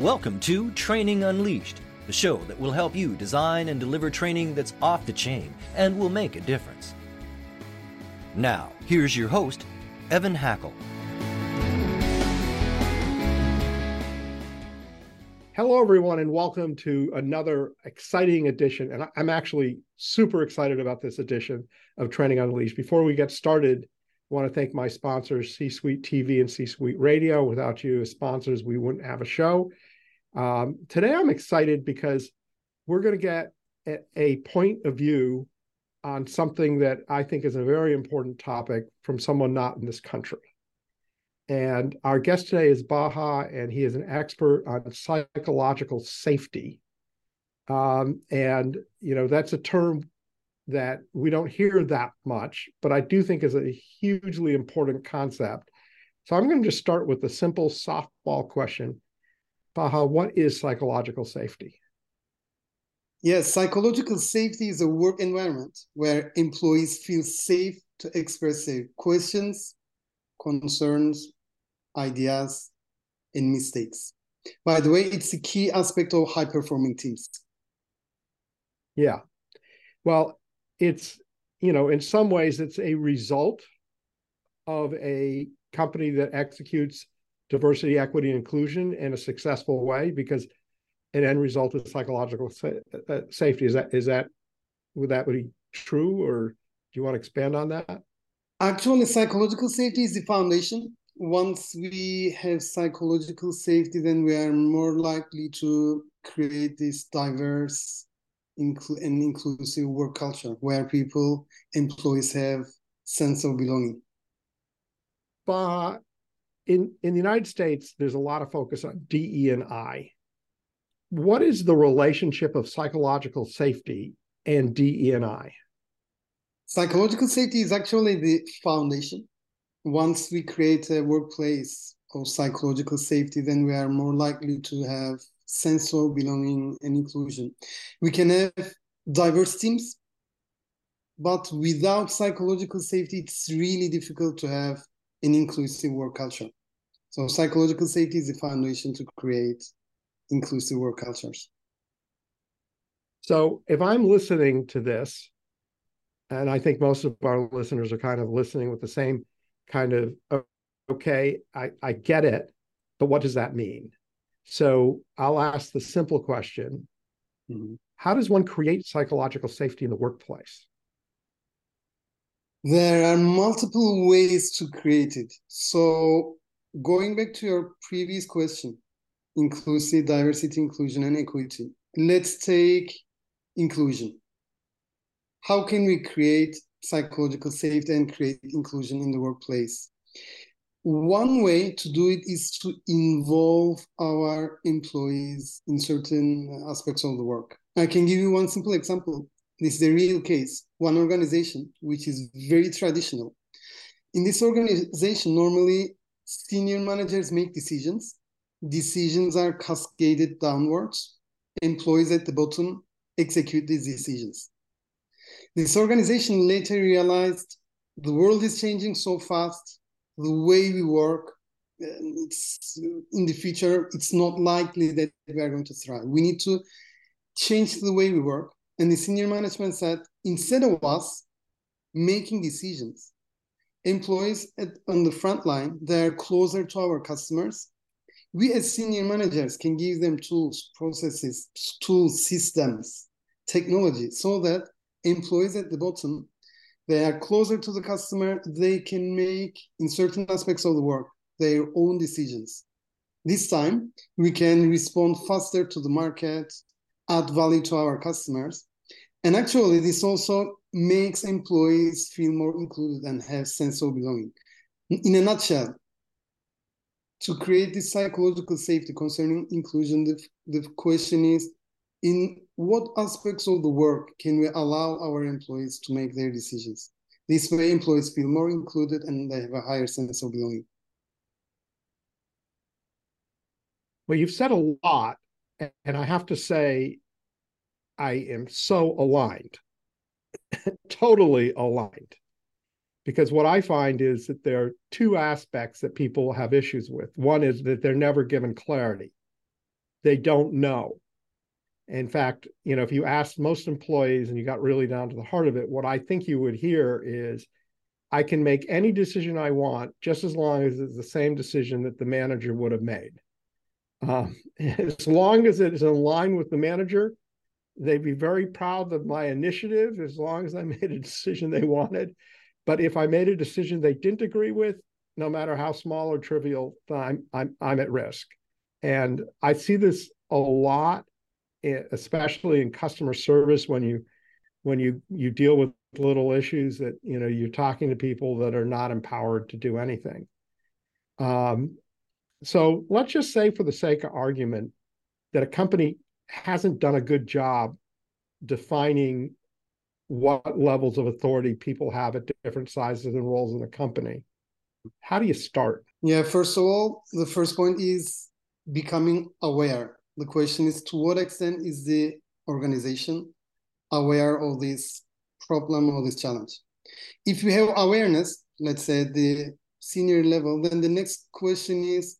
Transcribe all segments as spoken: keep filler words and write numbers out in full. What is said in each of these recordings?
Welcome to Training Unleashed, the show that will help you design and deliver training that's off the chain and will make a difference. Now, here's your host, Evan Hackel. Hello, everyone, and welcome to another exciting edition. And I'm actually super excited about this edition of Training Unleashed. Before we get started, I want to thank my sponsors, C-Suite T V and C-Suite Radio. Without you as sponsors, we wouldn't have a show. Um, today, I'm excited because we're going to get a, a point of view on something that I think is a very important topic from someone not in this country. And our guest today is Baha, and he is an expert on psychological safety. Um, and, you know, that's a term that we don't hear that much, but I do think is a hugely important concept. So I'm going to just start with the simple softball question. Baha, what is psychological safety? Yes, psychological safety is a work environment where employees feel safe to express their questions, concerns, ideas, and mistakes. By the way, it's a key aspect of high-performing teams. Yeah. Well, it's, you know, in some ways, it's a result of a company that executes diversity, equity, and inclusion in a successful way, because an end result is psychological sa- safety. Is that, is that, would that be true, or do you want to expand on that? Actually, psychological safety is the foundation. Once we have psychological safety, then we are more likely to create this diverse inclu- and inclusive work culture where people, employees have sense of belonging. But in, in the United States, there's a lot of focus on D E and I. What is the relationship of psychological safety and D E and I? Psychological safety is actually the foundation. Once we create a workplace of psychological safety, then we are more likely to have sense of belonging and inclusion. We can have diverse teams, but without psychological safety, it's really difficult to have an inclusive work culture. So psychological safety is the foundation to create inclusive work cultures. So if I'm listening to this, and I think most of our listeners are kind of listening with the same kind of, okay, I, I get it, but what does that mean? So I'll ask the simple question. Mm-hmm. How does one create psychological safety in the workplace? There are multiple ways to create it. So going back to your previous question, inclusive, diversity, inclusion, and equity. Let's take inclusion. How can we create psychological safety and create inclusion in the workplace? One way to do it is to involve our employees in certain aspects of the work. I can give you one simple example. This is a real case. One organization, which is very traditional. In this organization, normally senior managers make decisions. Decisions are cascaded downwards. Employees at the bottom execute these decisions. This organization later realized the world is changing so fast, the way we work, it's, in the future, it's not likely that we are going to thrive. We need to change the way we work. And the senior management said, instead of us making decisions, employees at, on the front line, they're closer to our customers. We as senior managers can give them tools, processes, tools, systems, technology, so that employees at the bottom, they are closer to the customer. They can make, in certain aspects of the work, their own decisions. This time, we can respond faster to the market, add value to our customers. And actually, this also makes employees feel more included and have sense of belonging. In a nutshell, to create this psychological safety concerning inclusion, the, the question is, in what aspects of the work can we allow our employees to make their decisions? This way, employees feel more included and they have a higher sense of belonging. Well, you've said a lot, and I have to say, I am so aligned, totally aligned, because what I find is that there are two aspects that people have issues with. One is that they're never given clarity. they don't know. In fact, you know, if you asked most employees and you got really down to the heart of it, what I think you would hear is, I can make any decision I want, just as long as it's the same decision that the manager would have made. Um, as long as it is in line with the manager, they'd be very proud of my initiative, as long as I made a decision they wanted. But if I made a decision they didn't agree with, no matter how small or trivial, I'm, I'm, I'm at risk. And I see this a lot, especially in customer service, when you when you you deal with little issues that, you know, you're talking to people that are not empowered to do anything. Um, so let's just say, for the sake of argument, that a company hasn't done a good job defining what levels of authority people have at different sizes and roles in the company. How do you start? Yeah, first of all, the first point is becoming aware. The question is, to what extent is the organization aware of this problem or this challenge? If you have awareness, let's say at the senior level, then the next question is,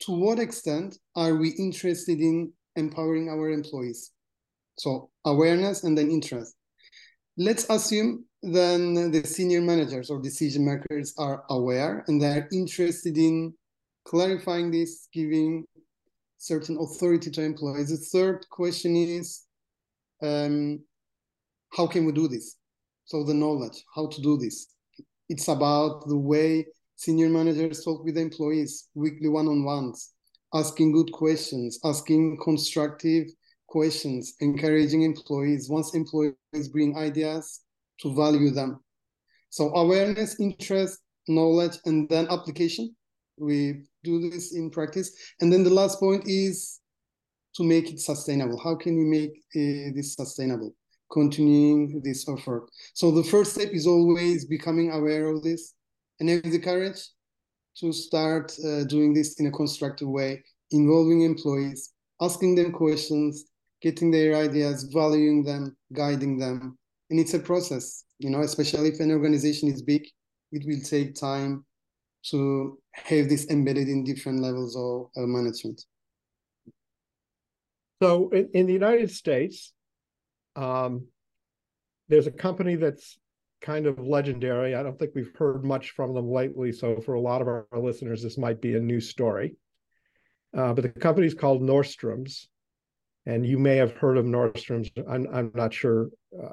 to what extent are we interested in empowering our employees? So awareness and then interest. Let's assume then the senior managers or decision makers are aware and they're interested in clarifying this, giving certain authority to employees. The third question is, um, how can we do this? So the knowledge, how to do this. It's about the way senior managers talk with employees, weekly one-on-ones, asking good questions, asking constructive questions, encouraging employees. Once employees bring ideas, to value them. So awareness, interest, knowledge, and then application. We do this in practice. And then the last point is to make it sustainable. How can we make uh, this sustainable? Continuing this effort. So the first step is always becoming aware of this and have the courage to start uh, doing this in a constructive way, involving employees, asking them questions, getting their ideas, valuing them, guiding them. And it's a process, you know, especially if an organization is big, it will take time to have this embedded in different levels of uh, management. So in, in the United States, um, there's a company that's kind of legendary. I don't think we've heard much from them lately. So for a lot of our listeners, this might be a new story. Uh, but the company is called Nordstrom's, and you may have heard of Nordstrom's. I'm, I'm not sure, uh,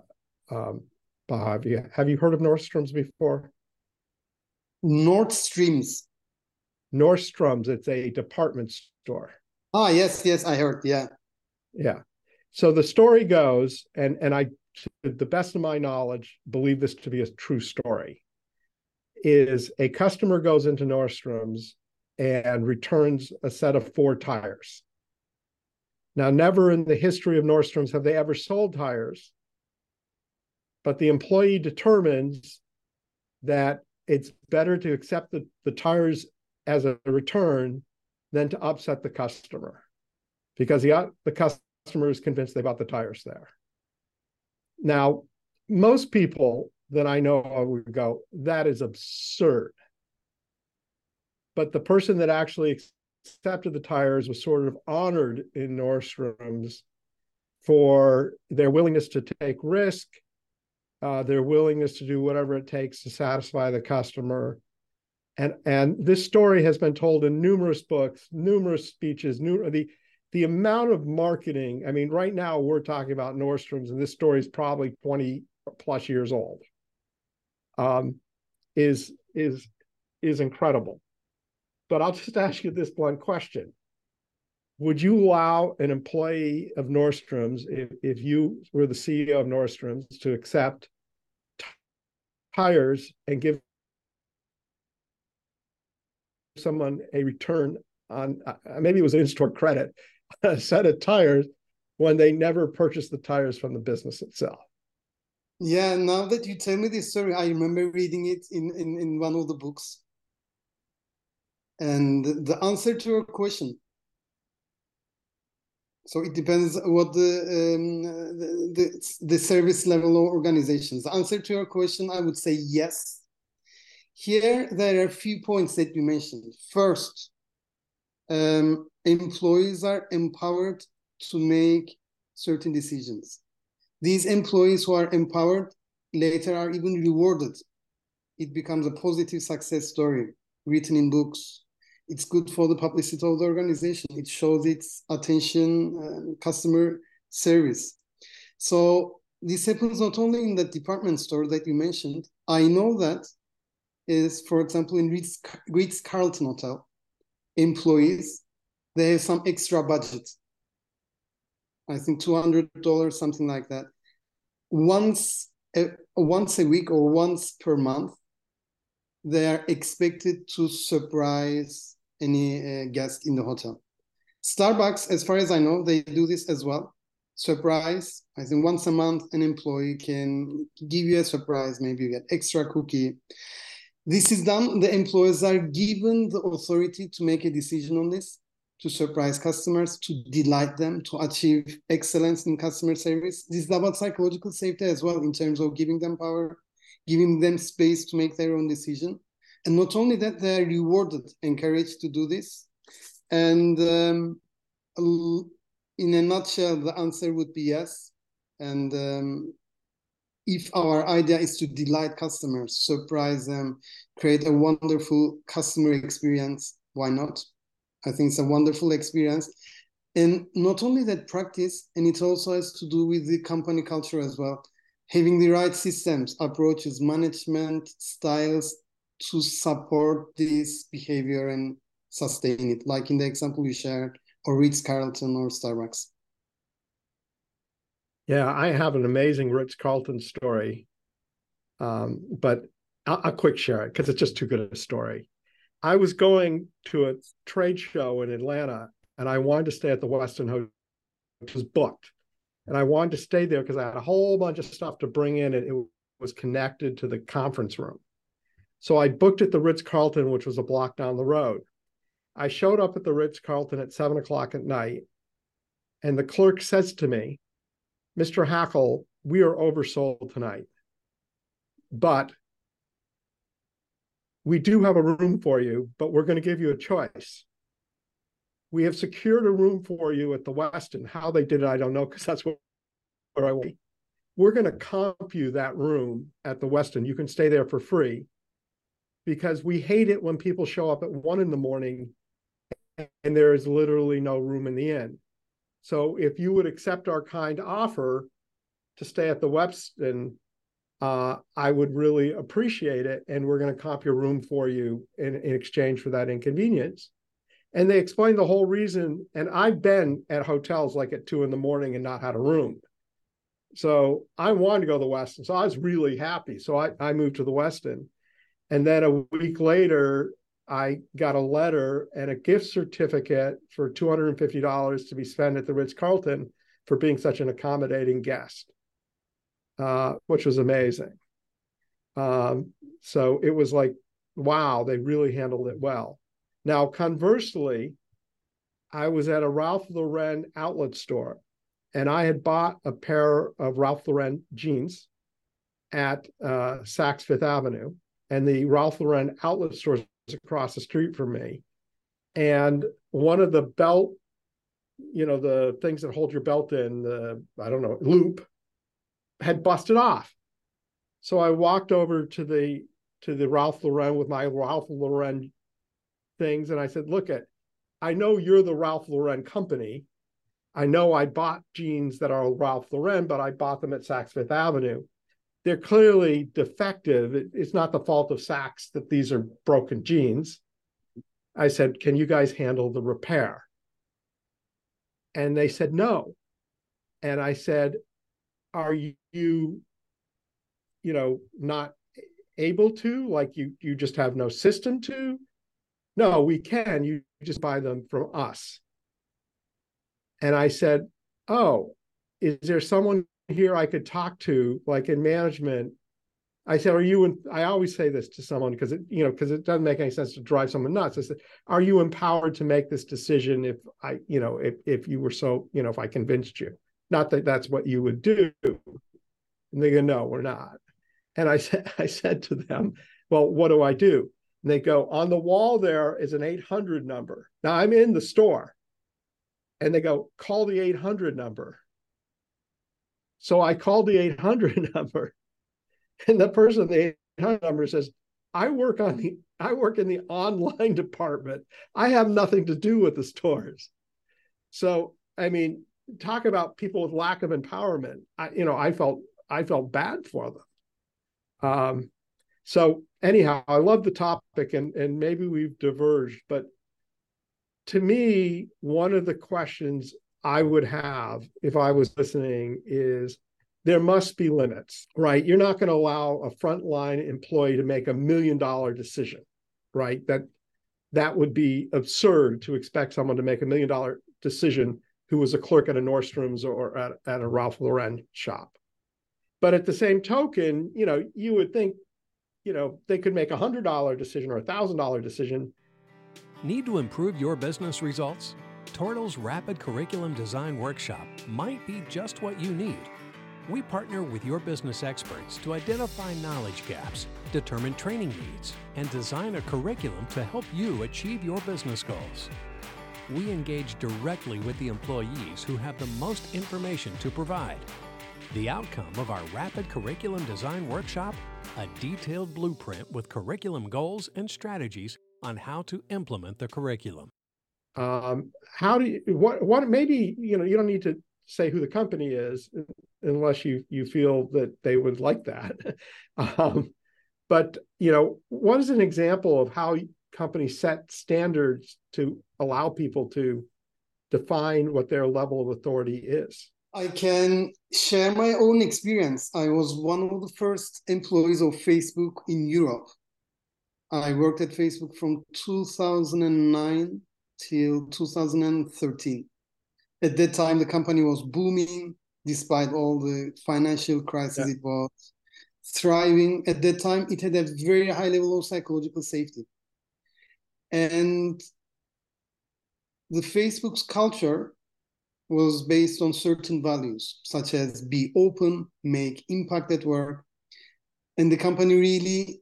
um, Baha, have you, have you heard of Nordstrom's before? Nordstrom's. Nordstrom's, it's a department store. Ah, yes, yes, I heard, yeah. Yeah. So the story goes, and, and I, to the best of my knowledge, believe this to be a true story, is a customer goes into Nordstrom's and returns a set of four tires. Now, never in the history of Nordstrom's have they ever sold tires, but the employee determines that it's better to accept the, the tires as a return than to upset the customer, because the, the customer is convinced they bought the tires there. Now, most people that I know of would go, that is absurd. But the person that actually accepted the tires was sort of honored in Nordstrom's for their willingness to take risk, Uh, their willingness to do whatever it takes to satisfy the customer. And, and this story has been told in numerous books, numerous speeches, new, the, the amount of marketing. I mean, right now we're talking about Nordstrom's, and this story is probably twenty plus years old, um, is, is, is incredible. But I'll just ask you this blunt question. Would you allow an employee of Nordstrom's, if, if you were the C E O of Nordstrom's, to accept tires and give someone a return on, uh, maybe it was an in-store credit, a set of tires when they never purchased the tires from the business itself? Yeah, now that you tell me this story, I remember reading it in, in, in one of the books. And the answer to your question, so it depends what the, um, the, the, the service level of organizations. The answer to your question, I would say yes. Here, there are a few points that you mentioned. First, um, employees are empowered to make certain decisions. These employees who are empowered later are even rewarded. It becomes a positive success story written in books. It's good for the publicity of the organization. It shows its attention, uh, customer service. So this happens not only in the department store that you mentioned. I know that is, for example, in Ritz, Ritz-Carlton Hotel, employees, they have some extra budget. I think two hundred dollars, something like that. Once a, once a week or once per month, they are expected to surprise any uh, guest in the hotel. Starbucks, as far as I know, they do this as well. Surprise, I think once a month, an employee can give you a surprise. Maybe you get extra cookie. This is done. The employees are given the authority to make a decision on this, to surprise customers, to delight them, to achieve excellence in customer service. This is about psychological safety as well, in terms of giving them power, giving them space to make their own decision. And not only that, they are rewarded, encouraged to do this. And um, in a nutshell, the answer would be yes. And um, if our idea is to delight customers, surprise them, create a wonderful customer experience, why not? I think it's a wonderful experience. And not only that practice, and it also has to do with the company culture as well. Having the right systems, approaches, management styles to support this behavior and sustain it, like in the example you shared, or Ritz-Carlton or Starbucks. Yeah, I have an amazing Ritz-Carlton story, um, but I'll, I'll quick share it because it's just too good a story. I was going to a trade show in Atlanta, and I wanted to stay at the Westin Hotel, which was booked. And I wanted to stay there because I had a whole bunch of stuff to bring in, and it was connected to the conference room. So I booked at the Ritz-Carlton, which was a block down the road. I showed up at the Ritz-Carlton at seven o'clock at night, and the clerk says to me, "Mister Hackel, we are oversold tonight, but we do have a room for you, but we're going to give you a choice. We have secured a room for you at the Westin." How they did it, I don't know, because that's where I went. "We're going to comp you that room at the Westin. You can stay there for free, because we hate it when people show up at one in the morning and there is literally no room in the inn. So if you would accept our kind offer to stay at the Westin, uh, I would really appreciate it. And we're going to comp your room for you in, in exchange for that inconvenience." And they explained the whole reason. And I've been at hotels like at two in the morning and not had a room. So I wanted to go to the Westin. So I was really happy. So I, I moved to the Westin. And then a week later, I got a letter and a gift certificate for two hundred fifty dollars to be spent at the Ritz-Carlton for being such an accommodating guest, uh, which was amazing. Um, so it was like, wow, they really handled it well. Now, conversely, I was at a Ralph Lauren outlet store, and I had bought a pair of Ralph Lauren jeans at uh, Saks Fifth Avenue, and the Ralph Lauren outlet store is across the street from me. And one of the belt, you know, the things that hold your belt in, the, I don't know, loop, had busted off. So I walked over to the to the Ralph Lauren with my Ralph Lauren things, and I said, "Look, at, I know you're the Ralph Lauren company. I know I bought jeans that are Ralph Lauren, but I bought them at Saks Fifth Avenue. They're clearly defective. It, it's not the fault of Saks that these are broken jeans. I said, can you guys handle the repair?" And they said no. And I said, "Are you, you know, not able to? Like you, you just have no system to?" "No, we can. You just buy them from us." And I said, "Oh, is there someone here I could talk to, like in management?" I said, "Are you?" In, I always say this to someone because it, you know, because it doesn't make any sense to drive someone nuts. I said, "Are you empowered to make this decision? If I, you know, if if you were so, you know, if I convinced you, not that that's what you would do." And they go, "No, we're not." And I said, I said to them, "Well, what do I do?" And they go, "On the wall there is an eight hundred number." Now I'm in the store. and they go, call the eight hundred number. So I called the eight hundred number, and the person at the eight hundred number says, I work on the, I work in the online department. I have nothing to do with the stores. So, I mean, talk about people with lack of empowerment. I, you know, I felt, I felt bad for them. Um, so anyhow, I love the topic, and, and maybe we've diverged, but to me, one of the questions I would have if I was listening is, there must be limits, right? You're not going to allow a frontline employee to make a million dollar decision, right? That that would be absurd to expect someone to make a million dollar decision who was a clerk at a Nordstrom's or at, at a Ralph Lauren shop. But at the same token, you know, you would think, you know, they could make a hundred dollar decision or a thousand dollar decision. Need to improve your business results? Tortle's Rapid Curriculum Design Workshop might be just what you need. We partner with your business experts to identify knowledge gaps, determine training needs, and design a curriculum to help you achieve your business goals. We engage directly with the employees who have the most information to provide. The outcome of our Rapid Curriculum Design Workshop, a detailed blueprint with curriculum goals and strategies on how to implement the curriculum. Um, how do you, what, what, maybe, you know, you don't need to say who the company is unless you, you feel that they would like that. um, but, you know, what is an example of how companies set standards to allow people to define what their level of authority is? I can share my own experience. I was one of the first employees of Facebook in Europe. I worked at Facebook from two thousand nine till two thousand thirteen. At that time, the company was booming, despite all the financial crisis. Yeah. It was thriving. At that time, it had a very high level of psychological safety. And the Facebook's culture was based on certain values, such as be open, make impact at work. And the company really,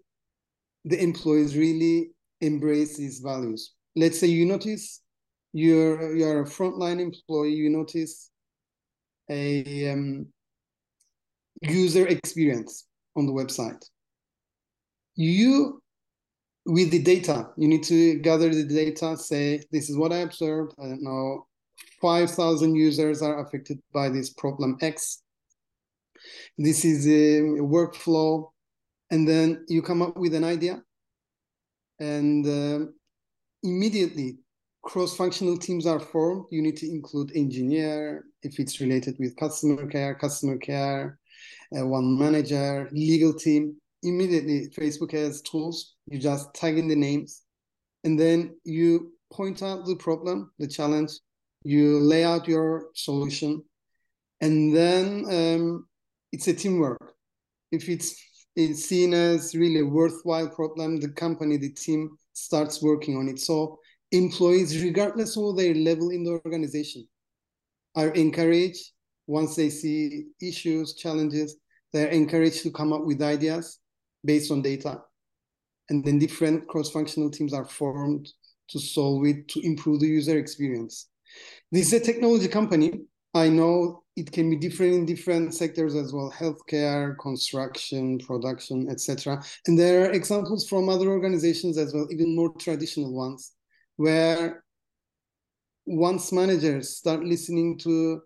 the employees really embrace these values. Let's say you notice you're, you're a frontline employee, you notice a um, user experience on the website. You, with the data, you need to gather the data, say, this is what I observed. I don't know, five thousand users are affected by this problem X. This is a workflow. And then you come up with an idea, and uh, immediately cross-functional teams are formed. You need to include engineer, if it's related with customer care, customer care, uh, one manager, legal team. Immediately, Facebook has tools. You just tag in the names, and then you point out the problem, the challenge. You lay out your solution, and then um, it's a teamwork. If it's it's seen as really a worthwhile problem, the company, the team starts working on it. So employees, regardless of their level in the organization, are encouraged, once they see issues, challenges, they're encouraged to come up with ideas based on data. And then different cross-functional teams are formed to solve it, to improve the user experience. This is a technology company. I know it can be different in different sectors as well, healthcare, construction, production, et cetera. And there are examples from other organizations as well, even more traditional ones, where once managers start listening to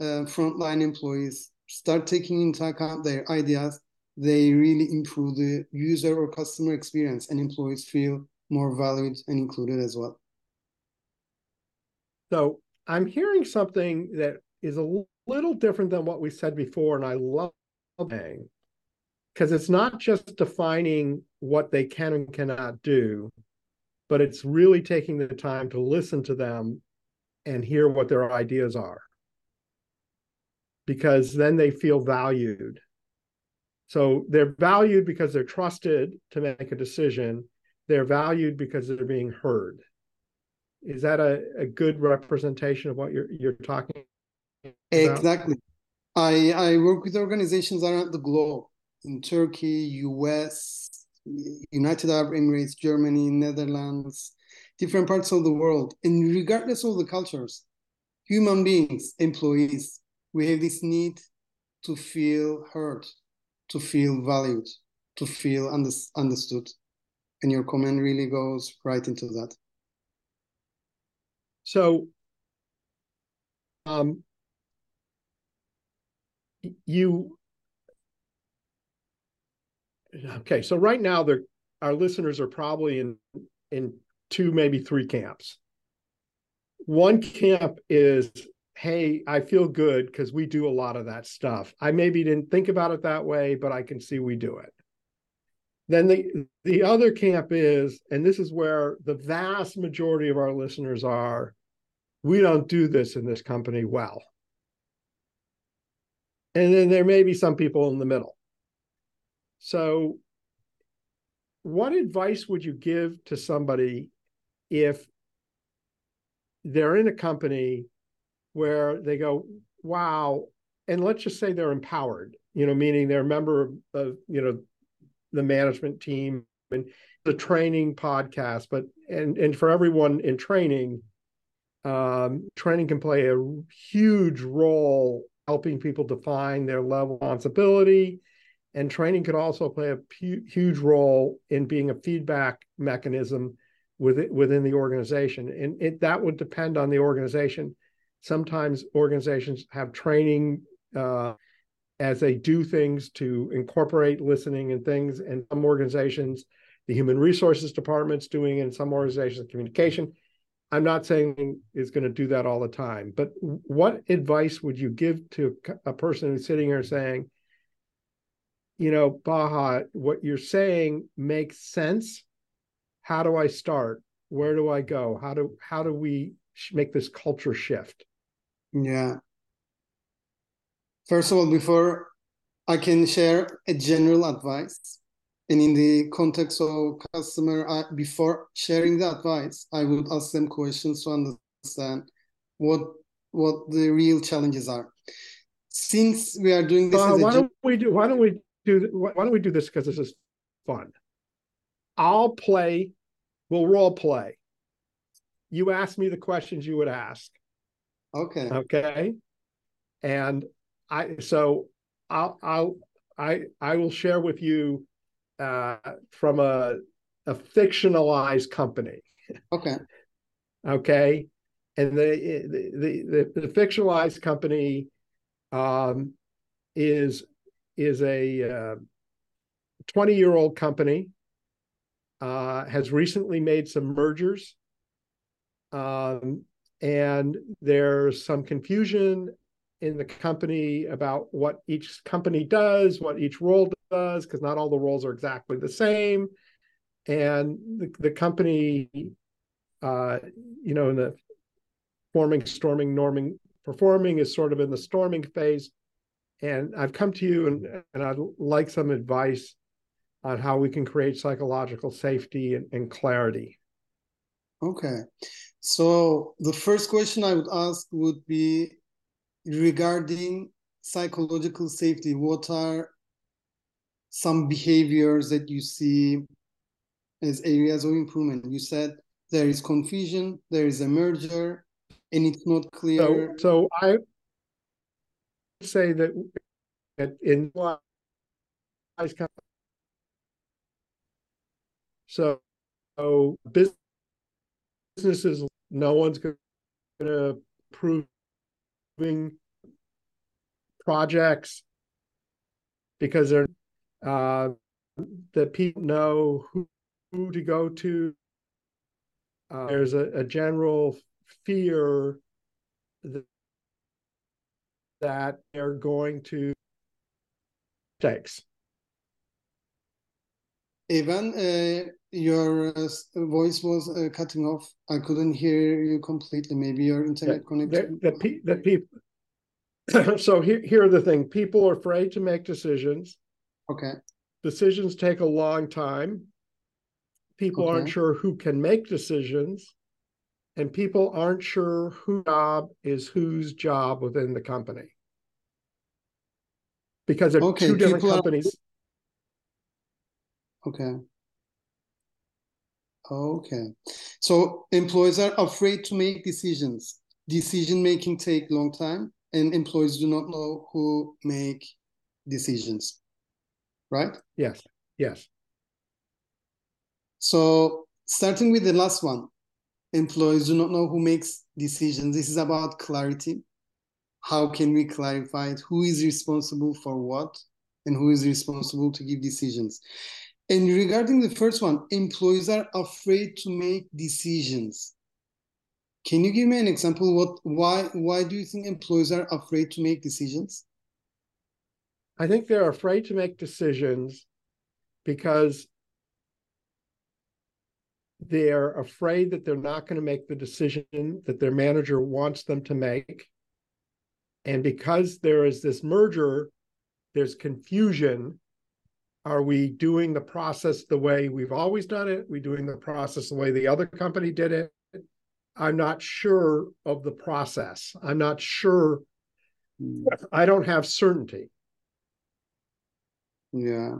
uh, frontline employees, start taking into account their ideas, they really improve the user or customer experience, and employees feel more valued and included as well. So I'm hearing something that is a little different than what we said before, and I love it, because it's not just defining what they can and cannot do, but it's really taking the time to listen to them and hear what their ideas are, because then they feel valued. So they're valued because they're trusted to make a decision. They're valued because they're being heard. Is that a, a good representation of what you're you're talking about? Exactly. I, I work with organizations around the globe, in Turkey, U S, United Arab Emirates, Germany, Netherlands, different parts of the world. And regardless of the cultures, human beings, employees, we have this need to feel heard, to feel valued, to feel under, understood. And your comment really goes right into that. So um, you, okay, so right now there, our listeners are probably in, in two, maybe three camps. One camp is, hey, I feel good because we do a lot of that stuff. I maybe didn't think about it that way, but I can see we do it. Then the, the other camp is, and this is where the vast majority of our listeners are, we don't do this in this company well. And then there may be some people in the middle. So what advice would you give to somebody if they're in a company where they go, wow, and let's just say they're empowered, you know, meaning they're a member of, of you know, the management team and the training podcast, but, and, and for everyone in training, um, training can play a huge role helping people define their level of responsibility. And training could also play a pu- huge role in being a feedback mechanism within, within the organization. And it, that would depend on the organization. Sometimes organizations have training uh, as they do things to incorporate listening and things. And some organizations, the human resources department's doing it, and some organizations, communication. I'm not saying it's going to do that all the time, but what advice would you give to a person who's sitting here saying, you know, Baha, what you're saying makes sense. How do I start? Where do I go? How do, how do we make this culture shift? Yeah. First of all, before I can share a general advice, and in the context of customer, I, before sharing the advice, I would ask them questions to understand what what the real challenges are. Since we are doing this, uh, why don't we do? Why don't we do? Why don't we do this? Because this is fun. I'll play. We'll role play. You ask me the questions you would ask. Okay. Okay. And I so I'll I'll I I will share with you. Uh, from a, a fictionalized company. Okay. Okay. And the, the, the, the fictionalized company um, is, is a twenty-year-old company, uh, has recently made some mergers. Um, and there's some confusion in the company about what each company does, what each role does, because not all the roles are exactly the same. And the, the company, uh, you know, in the forming, storming, norming, performing is sort of in the storming phase. And I've come to you and, and I'd like some advice on how we can create psychological safety and, and clarity. Okay. So the first question I would ask would be, regarding psychological safety, what are some behaviors that you see as areas of improvement? You said there is confusion, there is a merger, and it's not clear. So, so I say that in so, so businesses, no one's going to prove projects because they're uh, that people know who, who to go to. Uh, there's a, a general fear that, that they're going to mistakes. Evan, uh, your uh, voice was uh, cutting off. I couldn't hear you completely. Maybe your internet connection. The, the, pe- the people. So here, here are the thing. People are afraid to make decisions. Okay. Decisions take a long time. People okay. aren't sure who can make decisions, and people aren't sure whose job is whose job within the company because they're okay, two different companies. Are... Okay. Okay. So employees are afraid to make decisions. decision making take long time, and employees do not know who make decisions, right? Yes, yes. So starting with the last one, employees do not know who makes decisions. This is about clarity. How can we clarify it? Who is responsible for what, and who is responsible to give decisions? And regarding the first one, employees are afraid to make decisions. Can you give me an example? What, why, why do you think employees are afraid to make decisions? I think they're afraid to make decisions because they're afraid that they're not going to make the decision that their manager wants them to make. And because there is this merger, there's confusion. Are we doing the process the way we've always done it? Are we doing the process the way the other company did it? I'm not sure of the process. I'm not sure. I don't have certainty. Yeah.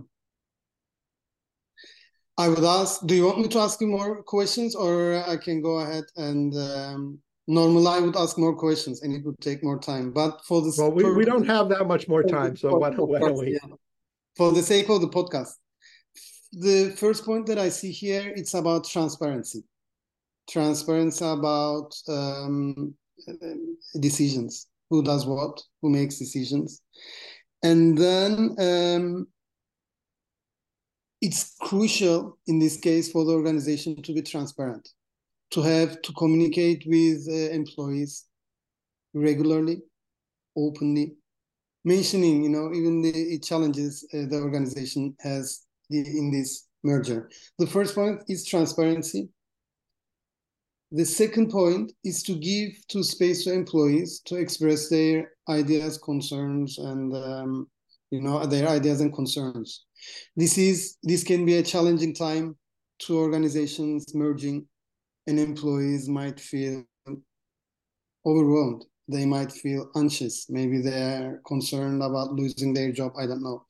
I would ask, do you want me to ask you more questions, or I can go ahead and... Um... Normally, I would ask more questions, and it would take more time. But for the well, we, we don't have that much more time, so why don't we? Yeah. For the sake of the podcast, the first point that I see here, it's about transparency. Transparency about um, decisions. Who does what? Who makes decisions? And then um, it's crucial in this case for the organization to be transparent. To have to communicate with uh, employees regularly, openly, mentioning, you know, even the challenges uh, the organization has in this merger. The first point is transparency. The second point is to give to space to employees to express their ideas, concerns, and um, you know, their ideas and concerns. This is this can be a challenging time to organizations merging. And employees might feel overwhelmed. They might feel anxious. Maybe they're concerned about losing their job. I don't know.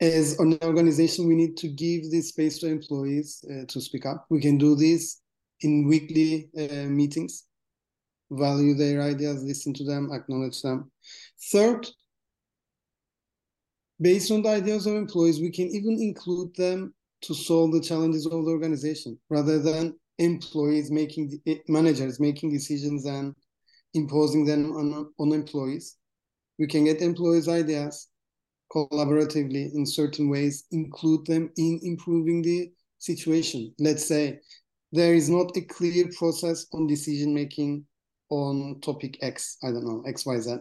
As an organization, we need to give this space to employees uh, to speak up. We can do this in weekly uh, meetings. Value their ideas, listen to them, acknowledge them. Third, based on the ideas of employees, we can even include them to solve the challenges of the organization rather than employees making, managers making decisions and imposing them on, on employees. We can get employees' ideas collaboratively in certain ways, include them in improving the situation. Let's say there is not a clear process on decision-making on topic X, I don't know, X, Y, Z.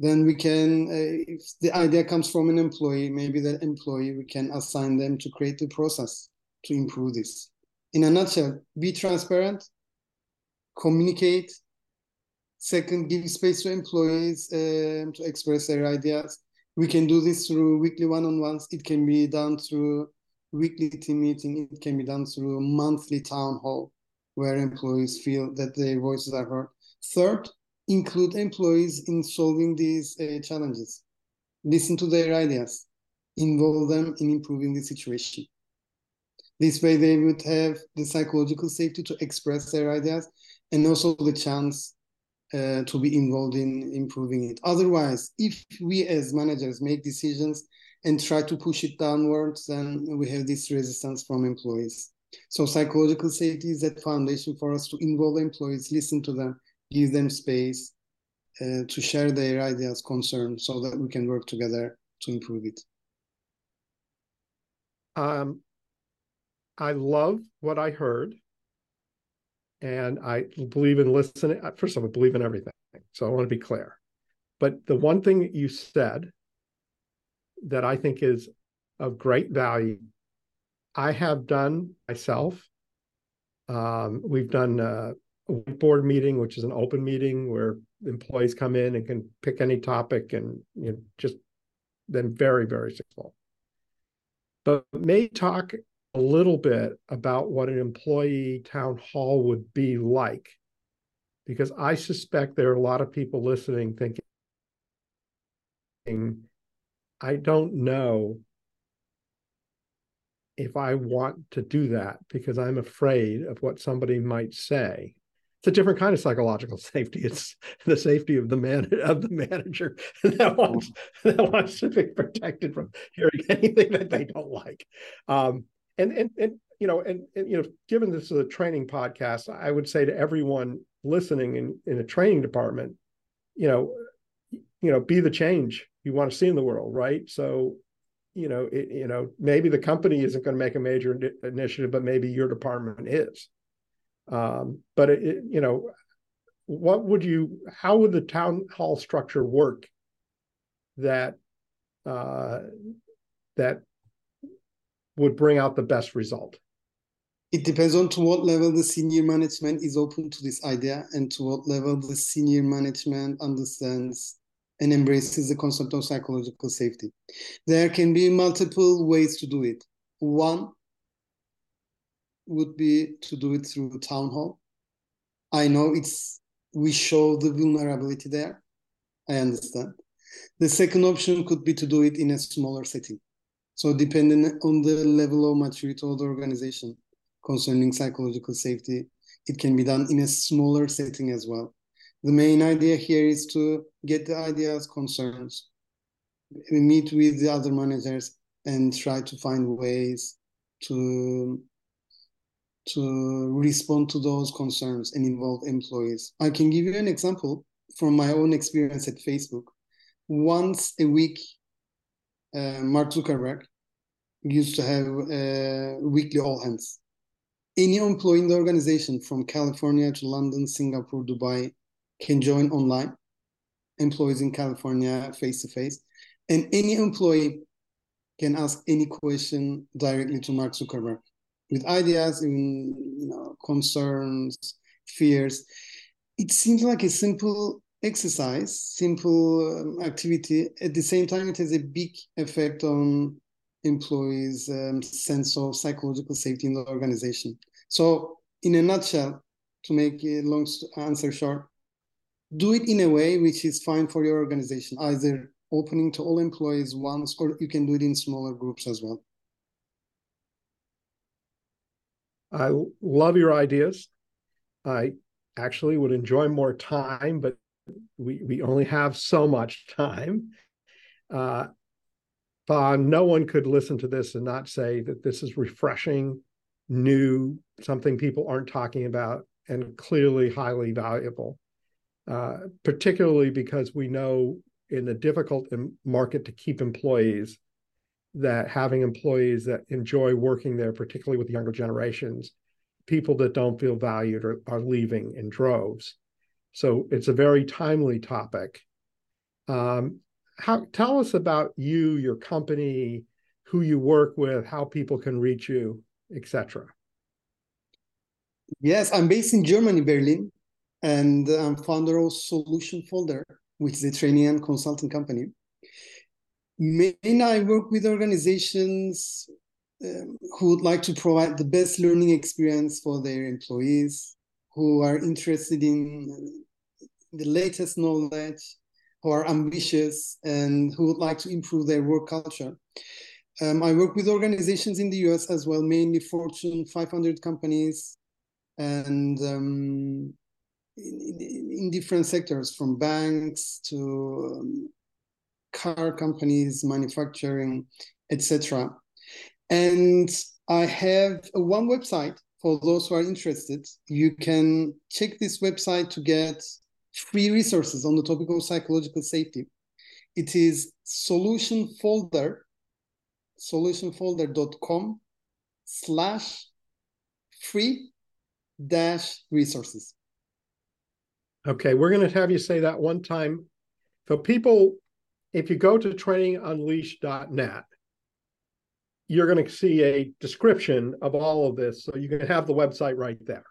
Then we can, uh, if the idea comes from an employee, maybe that employee, we can assign them to create the process to improve this. In a nutshell, be transparent, communicate. Second, give space to employees uh, to express their ideas. We can do this through weekly one-on-ones. It can be done through weekly team meeting. It can be done through monthly town hall where employees feel that their voices are heard. Third, include employees in solving these uh, challenges. Listen to their ideas. Involve them in improving the situation. This way, they would have the psychological safety to express their ideas and also the chance uh, to be involved in improving it. Otherwise, if we as managers make decisions and try to push it downwards, then we have this resistance from employees. So psychological safety is that foundation for us to involve employees, listen to them, give them space uh, to share their ideas, concerns, so that we can work together to improve it. Um. I love what I heard, and I believe in listening. First of all, I believe in everything, so I want to be clear. But the one thing that you said that I think is of great value, I have done myself. Um, we've done a board meeting, which is an open meeting where employees come in and can pick any topic, and you know, just been very, very successful. But may talk a little bit about what an employee town hall would be like, because I suspect there are a lot of people listening thinking, I don't know if I want to do that because I'm afraid of what somebody might say. It's a different kind of psychological safety. It's the safety of the man of the manager that wants that wants to be protected from hearing anything that they don't like. Um, and and and you know, and, and you know, given this is a training podcast, I would say to everyone listening in, in a training department, you know, you know, be the change you want to see in the world, right? So, you know, it, you know, maybe the company isn't going to make a major initiative, but maybe your department is. Um, but it, it, you know, what would you? How would the town hall structure work that uh, that would bring out the best result? It depends on to what level the senior management is open to this idea, and to what level the senior management understands and embraces the concept of psychological safety. There can be multiple ways to do it. One would be to do it through town hall. I know it's we show the vulnerability there. I understand. The second option could be to do it in a smaller setting. So depending on the level of maturity of the organization concerning psychological safety, it can be done in a smaller setting as well. The main idea here is to get the ideas, concerns, we meet with the other managers and try to find ways to to respond to those concerns and involve employees. I can give you an example from my own experience at Facebook. Once a week, uh, Mark Zuckerberg used to have uh, weekly all hands. Any employee in the organization from California to London, Singapore, Dubai can join online. Employees in California face-to-face. And any employee can ask any question directly to Mark Zuckerberg, with ideas and, you know, concerns, fears. It seems like a simple exercise, simple um, activity. At the same time, it has a big effect on employees' um, sense of psychological safety in the organization. So in a nutshell, to make a long answer short, do it in a way which is fine for your organization, either opening to all employees once, or you can do it in smaller groups as well. I love your ideas. I actually would enjoy more time, but we, we only have so much time. Uh, Baha, no one could listen to this and not say that this is refreshing, new, something people aren't talking about, and clearly highly valuable, uh, particularly because we know in a difficult market to keep employees, that having employees that enjoy working there, particularly with younger generations, people that don't feel valued are, are leaving in droves. So it's a very timely topic. Um, how, tell us about you, your company, who you work with, how people can reach you, et cetera. Yes, I'm based in Germany, Berlin, and I'm founder of Solution Folder, which is a training and consulting company. Main, I work with organizations um, who would like to provide the best learning experience for their employees, who are interested in the latest knowledge, who are ambitious, and who would like to improve their work culture. Um, I work with organizations in the U S as well, mainly Fortune five hundred companies, and um, in, in different sectors, from banks to um, car companies, manufacturing, et cetera. And I have one website for those who are interested. You can check this website to get free resources on the topic of psychological safety. It is solutionfolder, solutionfolder.com slash free dash resources. Okay, we're going to have you say that one time. So people, if you go to training unleashed dot net, you're going to see a description of all of this. So you can have the website right there.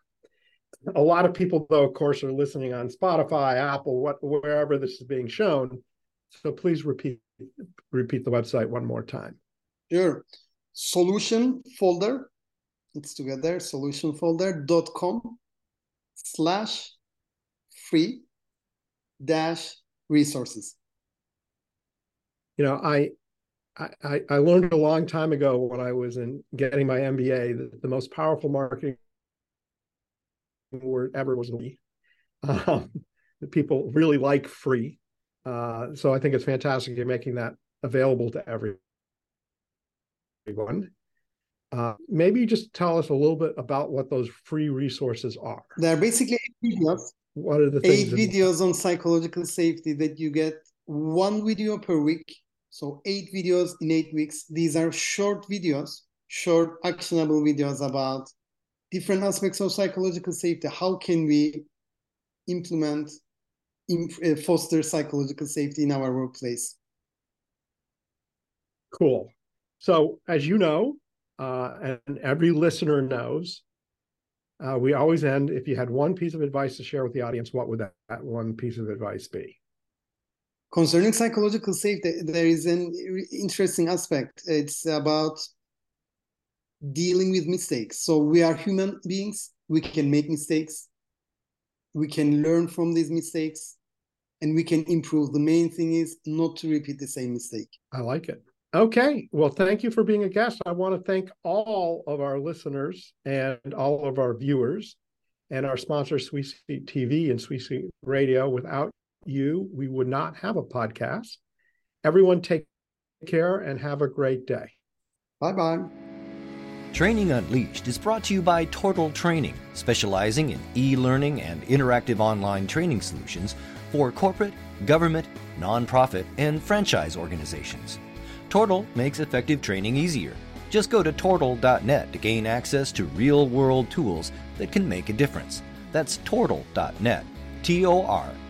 A lot of people, though, of course, are listening on Spotify, Apple, what, wherever this is being shown. So please repeat, repeat the website one more time. Sure. Solution Folder. It's together. solutionfolder.com slash free dash resources. You know, I, I I learned a long time ago when I was in getting my M B A that the most powerful marketing word ever was me. Um, people really like free. Uh, so I think it's fantastic you're making that available to everyone. Uh, maybe just tell us a little bit about what those free resources are. They're basically eight videos. What are the things? Eight videos on psychological safety that you get one video per week. So eight videos in eight weeks. These are short videos, short actionable videos about different aspects of psychological safety. How can we implement, foster psychological safety in our workplace? Cool. So as you know, uh, and every listener knows, uh, we always end, if you had one piece of advice to share with the audience, what would that, that one piece of advice be? Concerning psychological safety, there is an interesting aspect. It's about dealing with mistakes. So we are human beings. We can make mistakes. We can learn from these mistakes, and we can improve. The main thing is not to repeat the same mistake. I like it. Okay. Well, thank you for being a guest. I want to thank all of our listeners and all of our viewers and our sponsors, C-Suite T V and C-Suite Radio. Without you, we would not have a podcast. Everyone take care and have a great day. Bye-bye. Training Unleashed is brought to you by Tortal Training, specializing in e-learning and interactive online training solutions for corporate, government, nonprofit, and franchise organizations. Tortal makes effective training easier. Just go to tortal dot net to gain access to real-world tools that can make a difference. That's tortal dot net, T O R